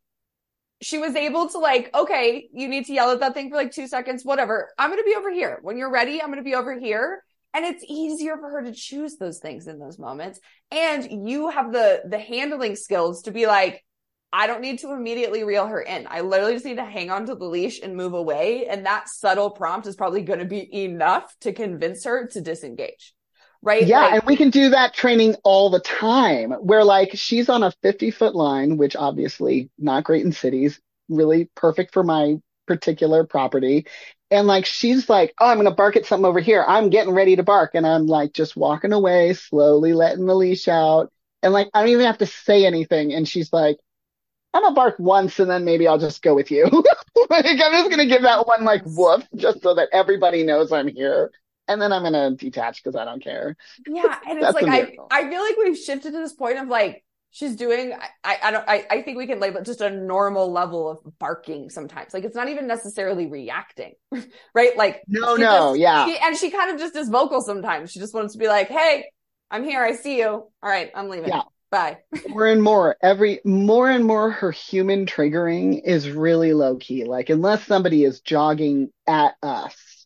she was able to, like, okay, you need to yell at that thing for like 2 seconds, whatever. I'm going to be over here. When you're ready, I'm going to be over here. And it's easier for her to choose those things in those moments. And you have the handling skills to be like, I don't need to immediately reel her in. I literally just need to hang on to the leash and move away. And that subtle prompt is probably going to be enough to convince her to disengage. Right? Yeah. Like, and we can do that training all the time, where like, she's on a 50-foot line, which obviously not great in cities, really perfect for my particular property. And like, she's like, oh, I'm going to bark at something over here. I'm getting ready to bark. And I'm like, just walking away, slowly letting the leash out. And like, I don't even have to say anything. And she's like, I'm going to bark once and then maybe I'll just go with you. Like, I'm just going to give that one like woof just so that everybody knows I'm here. And then I'm going to detach because I don't care. Yeah. And it's like, I feel like we've shifted to this point of like, she's doing, I think we can label it just a normal level of barking sometimes. Like, it's not even necessarily reacting, right? Like, no. And she kind of just is vocal sometimes. She just wants to be like, hey, I'm here. I see you. All right. I'm leaving. Yeah. Bye. More and more her human triggering is really low key. Like, unless somebody is jogging at us,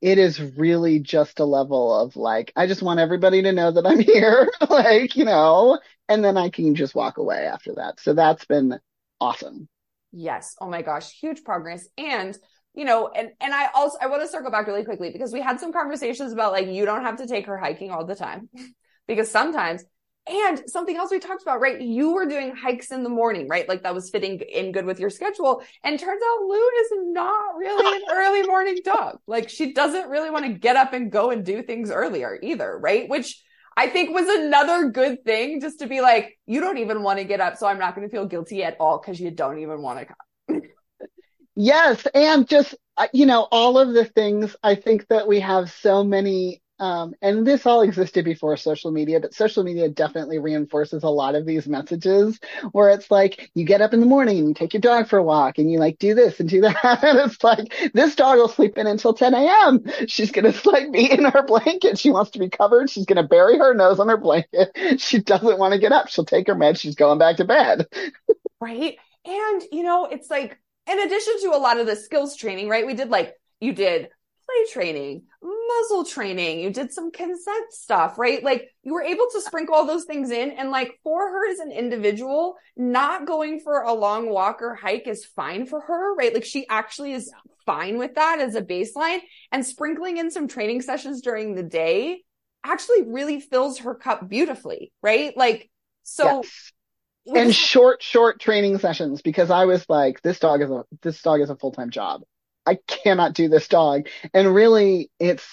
it is really just a level of like, I just want everybody to know that I'm here, like, you know, and then I can just walk away after that. So that's been awesome. Yes. Oh my gosh. Huge progress. And, you know, and I want to circle back really quickly, because we had some conversations about like, you don't have to take her hiking all the time because sometimes, and something else we talked about, right? You were doing hikes in the morning, right? Like, that was fitting in good with your schedule. And turns out Lou is not really an early morning dog. Like, she doesn't really want to get up and go and do things earlier either, right? Which I think was another good thing, just to be like, you don't even want to get up, so I'm not going to feel guilty at all because you don't even want to come. Yes. And just, you know, all of the things, I think that we have so many, and this all existed before social media, but social media definitely reinforces a lot of these messages where it's like, you get up in the morning and you take your dog for a walk and you like do this and do that. And it's like, this dog will sleep in until 10 a.m. She's going to like be in her blanket. She wants to be covered. She's going to bury her nose on her blanket. She doesn't want to get up. She'll take her meds. She's going back to bed. Right. And, you know, it's like, in addition to a lot of the skills training, right? We did like, you did play training, muzzle training, you did some consent stuff, right? Like you were able to sprinkle all those things in. And like for her as an individual, not going for a long walk or hike is fine for her, right? Like she actually is fine with that as a baseline, and sprinkling in some training sessions during the day actually really fills her cup beautifully, right? Like, so. Yes. And short training sessions, because I was like, this dog is a full-time job. I cannot do this dog. And really, it's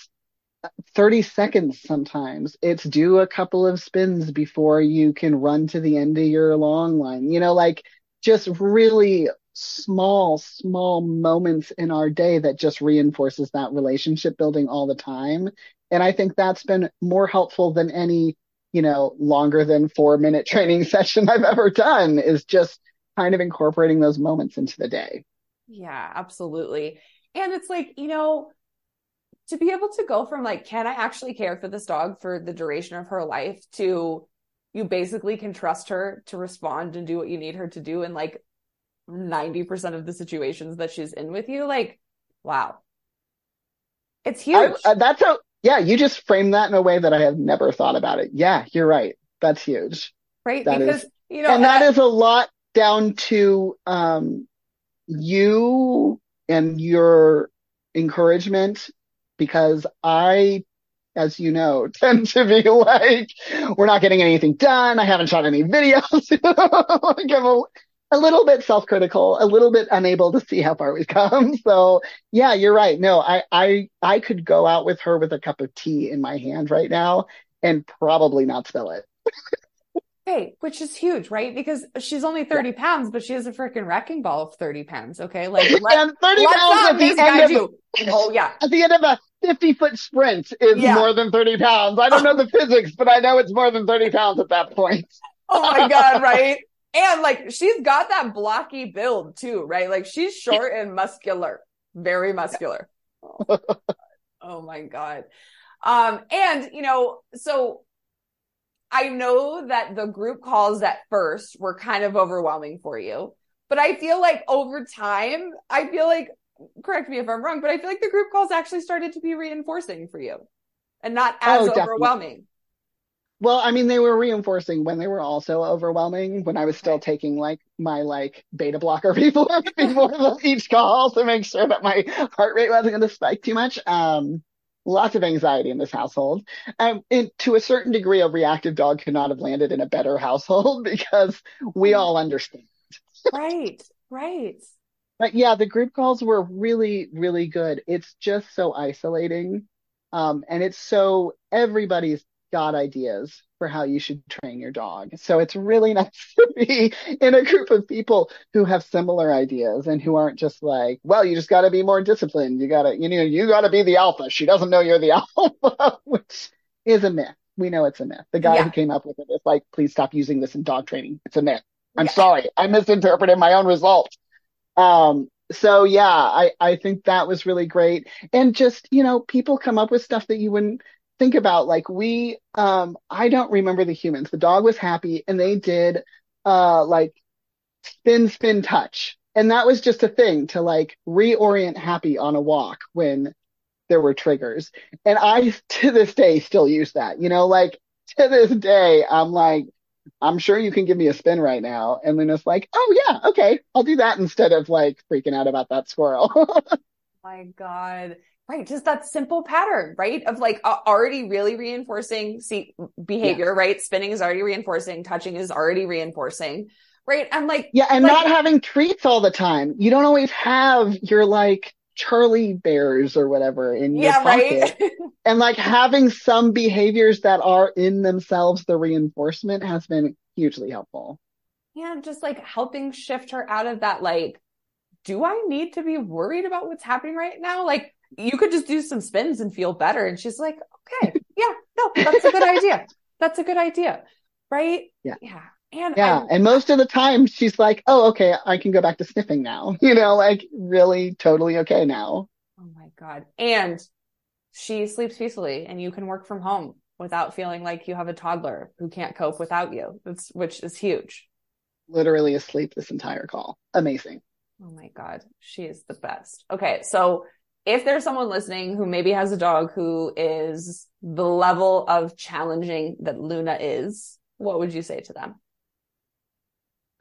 30 seconds sometimes. It's do a couple of spins before you can run to the end of your long line. You know, like just really small moments in our day that just reinforces that relationship building all the time. And I think that's been more helpful than any, you know, longer than 4-minute training session I've ever done, is just kind of incorporating those moments into the day. Yeah, absolutely. And it's like, you know, to be able to go from like, can I actually care for this dog for the duration of her life, to you basically can trust her to respond and do what you need her to do in like 90% of the situations that she's in with you. Like, wow. It's huge. Yeah, you just framed that in a way that I have never thought about it. Yeah, you're right. That's huge. Right. That because, is, you know, and that is a lot down to you and your encouragement, because I, as you know, tend to be like, we're not getting anything done. I haven't shot any videos. Like I'm a little bit self-critical, a little bit unable to see how far we've come. So yeah, you're right. No, I could go out with her with a cup of tea in my hand right now and probably not spill it. Hey, which is huge, right? Because she's only 30 pounds, but she has a freaking wrecking ball of 30 pounds. Okay. Like and 30 pounds at the end of at the end of a 50-foot sprint is more than 30 pounds. I don't know the physics, but I know it's more than 30 pounds at that point. Oh my God. Right. And like, she's got that blocky build too, right? Like she's short and muscular, very muscular. Oh, oh my God. And you know, so I know that the group calls at first were kind of overwhelming for you, but I feel like over time, I feel like, correct me if I'm wrong, but I feel like the group calls actually started to be reinforcing for you and not as overwhelming. Definitely. Well, I mean, they were reinforcing when they were also overwhelming, when I was still taking like my like beta blocker before each call to make sure that my heart rate wasn't going to spike too much. Lots of anxiety in this household. And to a certain degree, a reactive dog could not have landed in a better household, because we all understand. Right, right. But yeah, the group calls were really, really good. It's just so isolating. And it's so everybody's got ideas for how you should train your dog. So it's really nice to be in a group of people who have similar ideas and who aren't just like, well, you just got to be more disciplined. You got to, you know, you got to be the alpha. She doesn't know you're the alpha, which is a myth. We know it's a myth. The guy who came up with it is like, please stop using this in dog training. It's a myth. I'm sorry. I misinterpreted my own result. So yeah, I think that was really great. And just, you know, people come up with stuff that you wouldn't think about. Like we, I don't remember the humans. The dog was happy and they did, like spin, touch. And that was just a thing to like reorient happy on a walk when there were triggers. And I, to this day, still use that, you know, like to this day, I'm like, I'm sure you can give me a spin right now. And Luna's like, oh yeah, okay, I'll do that instead of like freaking out about that squirrel. My God. Right. Just that simple pattern, right? Of like already really reinforcing behavior, right? Spinning is already reinforcing. Touching is already reinforcing, right? And like, yeah. And like, not having treats all the time. You don't always have your like Charlie bears or whatever in your pocket. Right? And like having some behaviors that are in themselves, the reinforcement has been hugely helpful. Yeah. Just like helping shift her out of that like do I need to be worried about what's happening right now? Like, you could just do some spins and feel better. And she's like, okay, yeah, no, that's a good idea. That's a good idea. Right? Yeah. Yeah. And most of the time she's like, oh, okay, I can go back to sniffing now, like really totally okay now. Oh my God. And she sleeps peacefully and you can work from home without feeling like you have a toddler who can't cope without you, which is huge. Literally asleep this entire call. Amazing. Oh my God. She is the best. Okay. So if there's someone listening who maybe has a dog who is the level of challenging that Luna is, what would you say to them?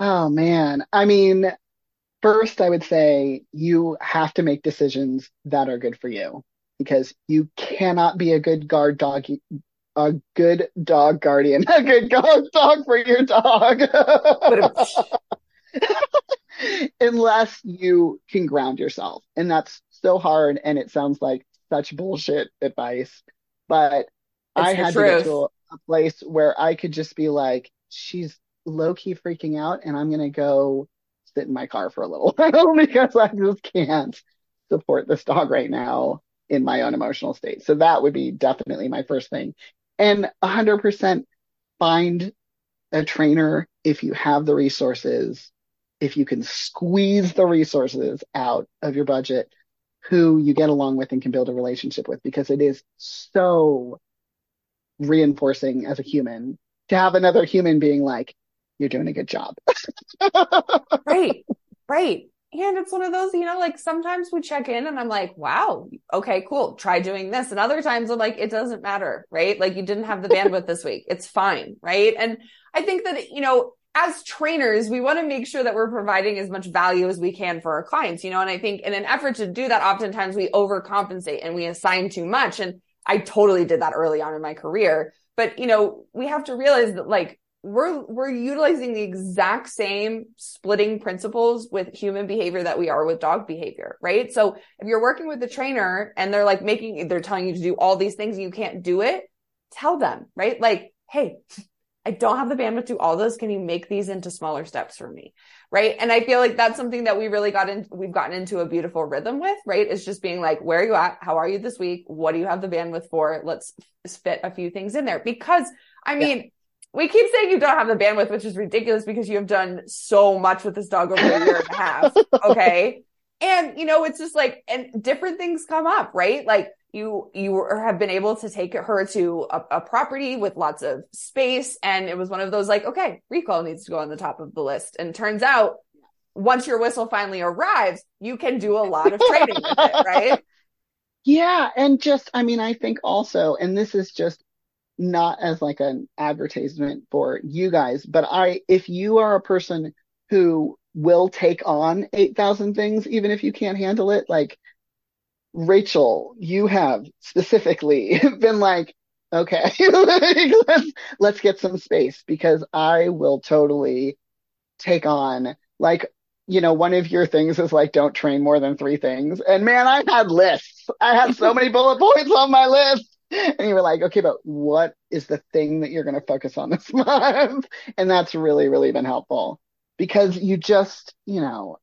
Oh man. I mean, first I would say you have to make decisions that are good for you, because you cannot be a good dog guardian for your dog unless you can ground yourself. And that's so hard, and it sounds like such bullshit advice, but it's I had truth. To get to a place where I could just be like, she's low-key freaking out and I'm gonna go sit in my car for a little while because I just can't support this dog right now in my own emotional state. So that would be definitely my first thing. And 100% find a trainer if you have the resources, if you can squeeze the resources out of your budget, who you get along with and can build a relationship with, because it is so reinforcing as a human to have another human being like, you're doing a good job. Right. And it's one of those, like sometimes we check in and I'm like, wow, okay, cool. Try doing this. And other times I'm like, it doesn't matter, right? Like you didn't have the bandwidth this week. It's fine, right? And I think that, as trainers, we want to make sure that we're providing as much value as we can for our clients, and I think in an effort to do that, oftentimes we overcompensate and we assign too much. And I totally did that early on in my career. But, we have to realize that like, we're utilizing the exact same splitting principles with human behavior that we are with dog behavior, right? So if you're working with the trainer and they're like they're telling you to do all these things and you can't do it, tell them, right? Like, hey, I don't have the bandwidth to do all those. Can you make these into smaller steps for me? Right. And I feel like that's something that we really we've gotten into a beautiful rhythm with, right? It's just being like, where are you at? How are you this week? What do you have the bandwidth for? Let's fit a few things in there, because I mean, we keep saying you don't have the bandwidth, which is ridiculous because you have done so much with this dog over a year and a half. Okay. And, it's just like, and different things come up, right? Like you have been able to take her to a property with lots of space. And it was one of those like, okay, recall needs to go on the top of the list. And turns out once your whistle finally arrives, you can do a lot of training with it, right? Yeah. And just, I mean, I think also, and this is just, not as like an advertisement for you guys, but if you are a person who will take on 8,000 things, even if you can't handle it, like Rachel, you have specifically been like, okay, let's get some space, because I will totally take on like, one of your things is like, don't train more than 3 things. And man, I had lists. I had so many bullet points on my list. And you were like, okay, but what is the thing that you're going to focus on this month? And that's really, really been helpful, because you just, you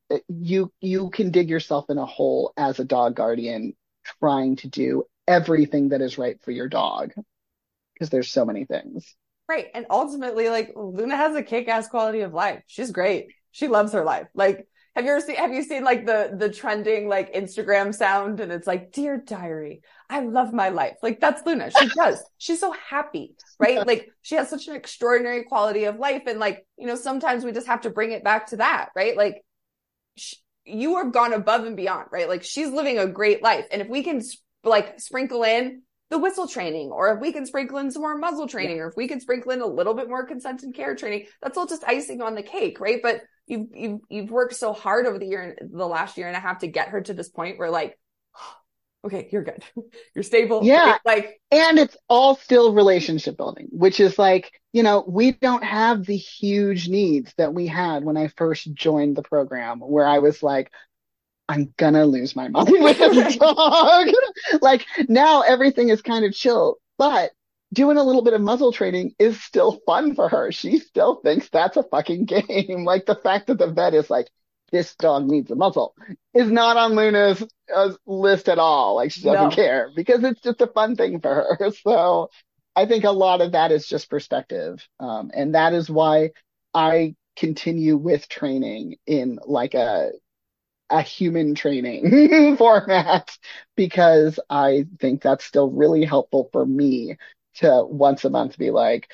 can dig yourself in a hole as a dog guardian trying to do everything that is right for your dog, because there's so many things. Right. And ultimately, like, Luna has a kick-ass quality of life. She's great. She loves her life. Like, have you seen like the trending like Instagram sound, and it's like, dear diary, I love my life. Like, that's Luna. She does. She's so happy, right? Like, she has such an extraordinary quality of life. And like, sometimes we just have to bring it back to that, right? Like you have gone above and beyond, right? Like, she's living a great life. And if we can like sprinkle in the whistle training, or if we can sprinkle in some more muzzle training, or if we can sprinkle in a little bit more consent and care training, that's all just icing on the cake, right? But you've worked so hard over the last year and a half to get her to this point where like, okay, you're good. You're stable. Yeah. Like, and it's all still relationship building, which is like, we don't have the huge needs that we had when I first joined the program, where I was like, I'm going to lose my mind with this dog. Like, now everything is kind of chill, but doing a little bit of muzzle training is still fun for her. She still thinks that's a fucking game. Like, the fact that the vet is like, this dog needs a muzzle is not on Luna's list at all. Like, she doesn't care because it's just a fun thing for her. So I think a lot of that is just perspective. And that is why I continue with training in like a human training format, because I think that's still really helpful for me to once a month be like,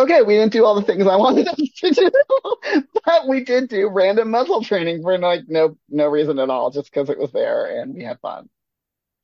okay, we didn't do all the things I wanted us to do, but we did do random muzzle training for like no reason at all, just because it was there and we had fun.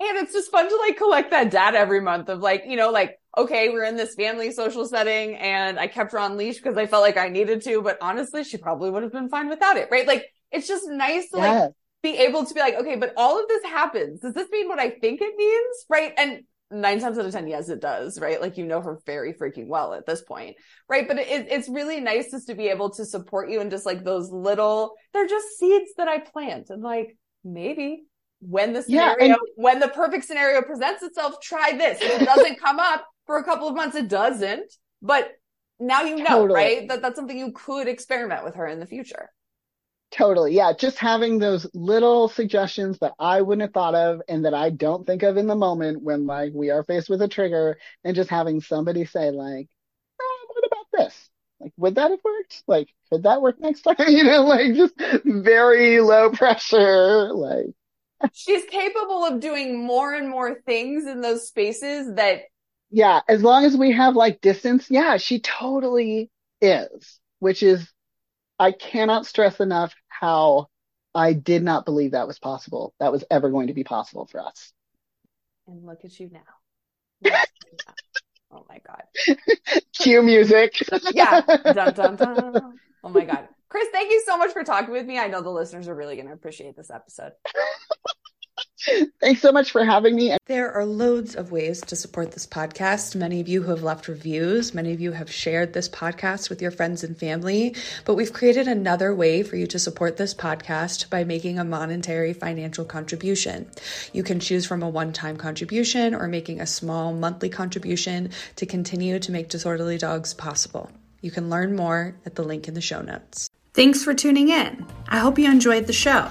And it's just fun to like collect that data every month of like, you know, like, okay, we're in this family social setting and I kept her on leash because I felt like I needed to, but honestly, she probably would have been fine without it, right? Like, it's just nice to like be able to be like, okay, but all of this happens. Does this mean what I think it means? Right. And 9 times out of 10, yes, it does. Right. Like, you know her very freaking well at this point. Right. But it's really nice just to be able to support you and just like those little, they're just seeds that I plant. And like, maybe when the perfect scenario presents itself, try this. If it doesn't come up for a couple of months, it doesn't. But now you know, right? That's something you could experiment with her in the future. Totally. Yeah. Just having those little suggestions that I wouldn't have thought of and that I don't think of in the moment when like we are faced with a trigger, and just having somebody say like, oh, what about this? Like, would that have worked? Like, could that work next time? You know, like just very low pressure. Like, she's capable of doing more and more things in those spaces that. Yeah. As long as we have like distance. Yeah. She totally is, which is, I cannot stress enough how I did not believe that was possible. That was ever going to be possible for us. And look at you now. Oh my God. Cue music. Yeah. Dun, dun, dun. Oh my God. Chris, thank you so much for talking with me. I know the listeners are really going to appreciate this episode. Thanks so much for having me. There are loads of ways to support this podcast. Many of you have left reviews. Many of you have shared this podcast with your friends and family. But we've created another way for you to support this podcast by making a monetary financial contribution. You can choose from a one-time contribution or making a small monthly contribution to continue to make Disorderly Dogs possible. You can learn more at the link in the show notes. Thanks for tuning in. I hope you enjoyed the show.